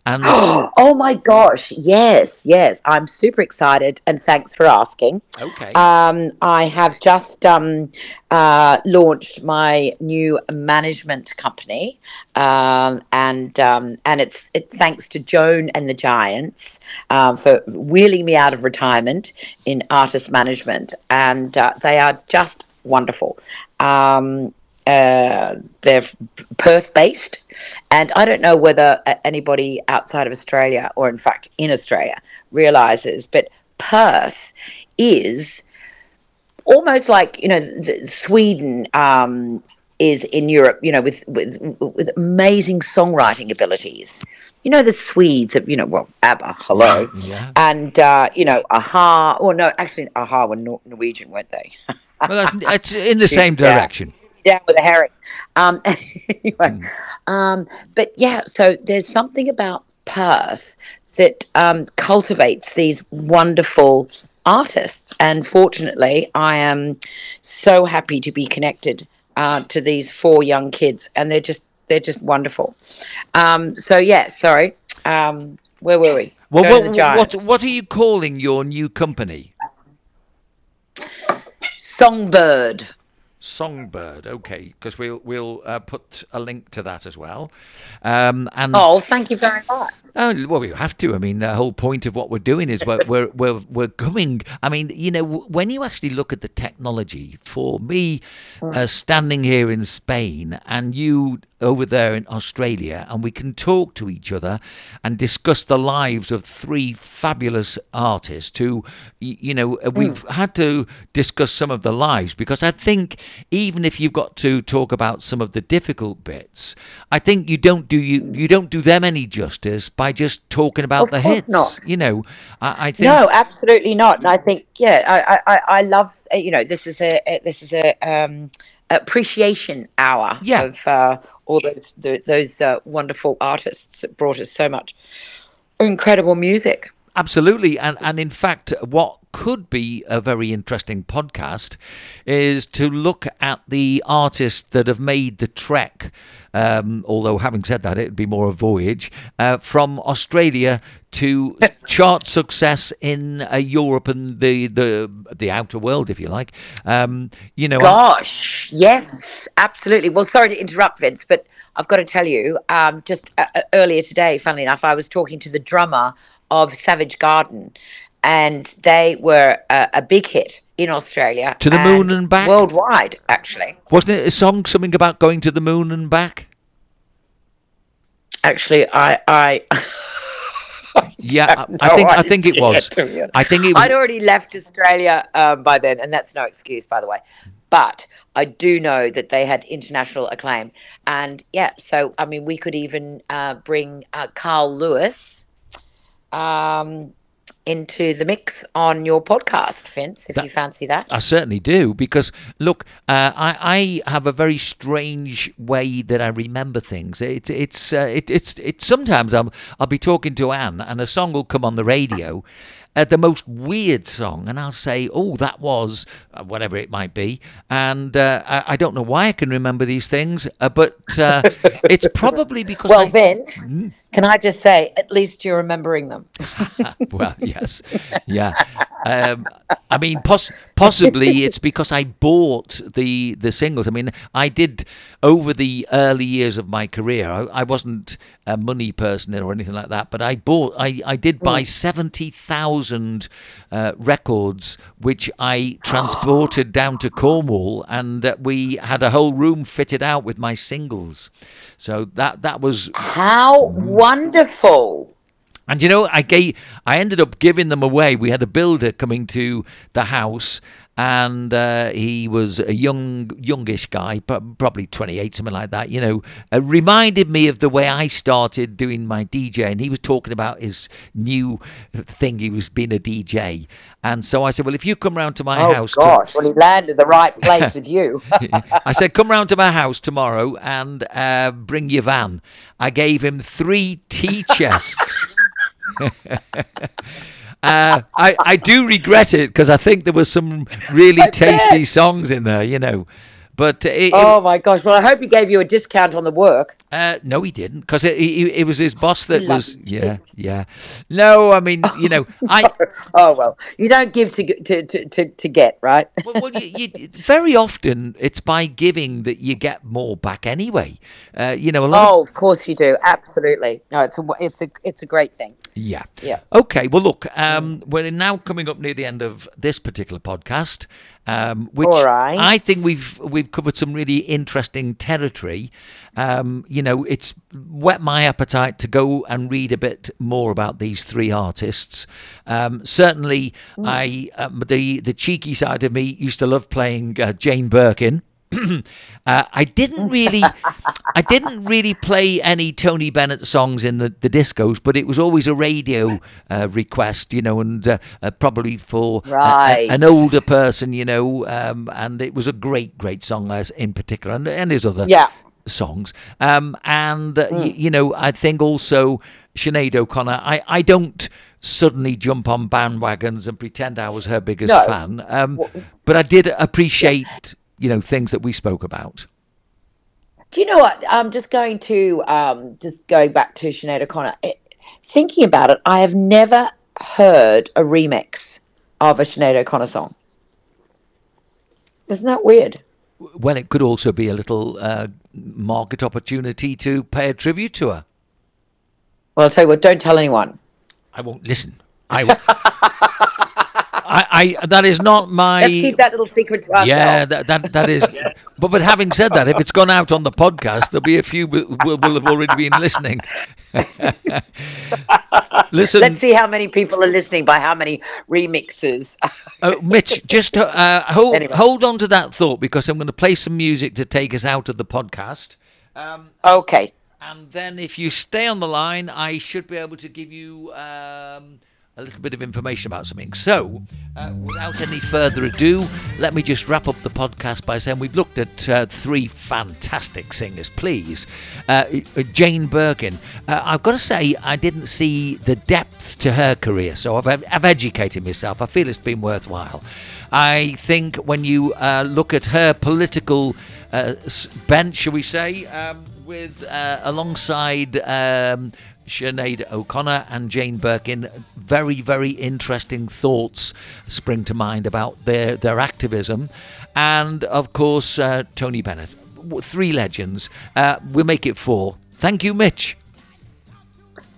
And oh my gosh, yes, yes, I'm super excited, and thanks for asking. Okay. Um, I have just um, uh, launched my new management company, um, and um, and it's it's thanks to Joan and the Giants um, for wheeling me out of retirement in artist management, and uh, they are just wonderful. Um, Uh, they're Perth-based, and I don't know whether anybody outside of Australia, or in fact in Australia, realises, but Perth is almost like, you know, the, Sweden um, is in Europe, you know, with, with with amazing songwriting abilities. You know, the Swedes have, you know, well, ABBA, hello, yeah, yeah. and uh, you know, A-ha, or no, actually A-ha were Norwegian, weren't they? Well, it's in the same direction. Yeah. Down with a herring. Um, anyway, mm. um, but yeah, so there's something about Perth that um, cultivates these wonderful artists, and fortunately, I am so happy to be connected uh, to these four young kids, and they're just they're just wonderful. Um, so yeah, sorry, um, where were we? Well, what, what what are you calling your new company? Songbird. Songbird, okay, because we'll we'll uh, put a link to that as well. Um, and oh, thank you very much. Oh, well, we have to. I mean, the whole point of what we're doing is we're we're we're we're coming. I mean, you know, when you actually look at the technology, for me, uh, standing here in Spain and you over there in Australia, and we can talk to each other and discuss the lives of three fabulous artists who, you know, we've mm. had to discuss some of the lives, because I think even if you've got to talk about some of the difficult bits, I think you don't do you, you don't do them any justice by just talking about of the hits. Not. You know, I, I think no, absolutely not. And I think, yeah, I, I, I love, you know, this is a this is a um, appreciation hour yeah. of. Uh, All those the, those uh, wonderful artists that brought us so much incredible music. Absolutely, and and in fact, what could be a very interesting podcast is to look at the artists that have made the trek. Um, although, having said that, it'd be more a voyage uh, from Australia to chart success in uh, Europe and the, the the outer world, if you like. Um, you know, gosh, I'm... yes, absolutely. Well, sorry to interrupt, Vince, but I've got to tell you, um, just uh, earlier today, funnily enough, I was talking to the drummer of Savage Garden, and they were uh, a big hit in Australia. To the and moon and back? Worldwide, actually. Wasn't it a song, something about going to the moon and back? Actually, I... I... Yeah, no, I think I think it was. I think it was. I'd already left Australia um, by then, and that's no excuse, by the way. But I do know that they had international acclaim, and yeah, so I mean, we could even uh, bring uh, Carl Lewis um, into the mix on your podcast, Vince, if that, you fancy that. I certainly do, because look, uh, I, I have a very strange way that I remember things. It, it's uh, it, it's it's sometimes I'm I'll be talking to Anne and a song will come on the radio. Uh, the most weird song, and I'll say, oh, that was uh, whatever it might be, and uh, I, I don't know why I can remember these things, uh, but uh, it's probably because well I... Vince, mm. can I just say, at least you're remembering them. Well, yes, yeah. um, I mean, poss- possibly it's because I bought the the singles. I mean, I did over the early years of my career, I, I wasn't a money person or anything like that, but I bought I, I did buy mm. seventy thousand Uh, records, which I transported down to Cornwall, and uh, we had a whole room fitted out with my singles. So that that was how wonderful. And you know, I gave, I ended up giving them away. We had a builder coming to the house. And uh, he was a young, youngish guy, probably twenty-eight, something like that, you know, uh, reminded me of the way I started doing my D J. And he was talking about his new thing. He was being a D J. And so I said, well, if you come round to my oh, house. Oh, gosh. To... Well, he landed the right place with you. I said, come round to my house tomorrow and uh, bring your van. I gave him three tea chests. Uh, I, I do regret it, because I think there were some really tasty songs in there, you know. But it, oh, my gosh. Well, I hope he gave you a discount on the work. Uh, no, he didn't, because it, it, it was his boss that was. Yeah, yeah. No, I mean, you know, I. Oh well, you don't give to to to, to get, right? well, well you, you, very often it's by giving that you get more back anyway. Uh, you know, a lot. Oh, of, of course you do. Absolutely. No, it's a it's a it's a great thing. Yeah. Yeah. Okay. Well, look, um, we're now coming up near the end of this particular podcast, um, which All right. I think we've we've covered some really interesting territory. Um, you know, it's whet my appetite to go and read a bit more about these three artists. Um, certainly, mm. I um, the the cheeky side of me used to love playing uh, Jane Birkin. uh, I didn't really, I didn't really play any Tony Bennett songs in the, the discos, but it was always a radio uh, request, you know, and uh, uh, probably for right. a, a, an older person, you know, um, and it was a great, great song as in particular, and, and his other yeah. songs, um, and uh, mm. y- you know, I think also Sinead O'Connor. I, I don't suddenly jump on bandwagons and pretend I was her biggest no. fan, um, but I did appreciate. Yeah. You know, things that we spoke about. Do you know what? I'm just going to, um, just going back to Sinead O'Connor. It, thinking about it, I have never heard a remix of a Sinead O'Connor song. Isn't that weird? Well, it could also be a little uh, market opportunity to pay a tribute to her. Well, I'll tell you what, don't tell anyone. I won't listen. I won't. I, I that is not my. Let's keep that little secret to ourselves. Yeah, that that, that is. but but having said that, if it's gone out on the podcast, there'll be a few will will have already been listening. Listen. Let's see how many people are listening by how many remixes. uh, Mitch, just uh, hold anyway. hold on to that thought because I'm going to play some music to take us out of the podcast. Um, okay. And then, if you stay on the line, I should be able to give you. Um, A little bit of information about something. So, uh, without any further ado, let me just wrap up the podcast by saying we've looked at uh, three fantastic singers. Please, uh, Jane Birkin. Uh, I've got to say, I didn't see the depth to her career, so I've, I've educated myself. I feel it's been worthwhile. I think when you uh, look at her political uh, bent, shall we say, um, with uh, alongside. Um, Sinead O'Connor and Jane Birkin, very, very interesting thoughts spring to mind about their, their activism. And, of course, uh, Tony Bennett. Three legends. Uh, we'll make it four. Thank you, Mitch.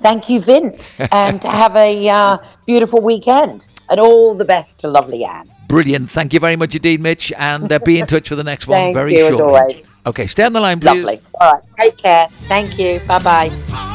Thank you, Vince. And have a uh, beautiful weekend. And all the best to lovely Anne. Brilliant. Thank you very much indeed, Mitch. And uh, be in touch for the next one Thank very you, shortly. As always. Okay, stay on the line, please. Lovely. All right. Take care. Thank you. Bye-bye.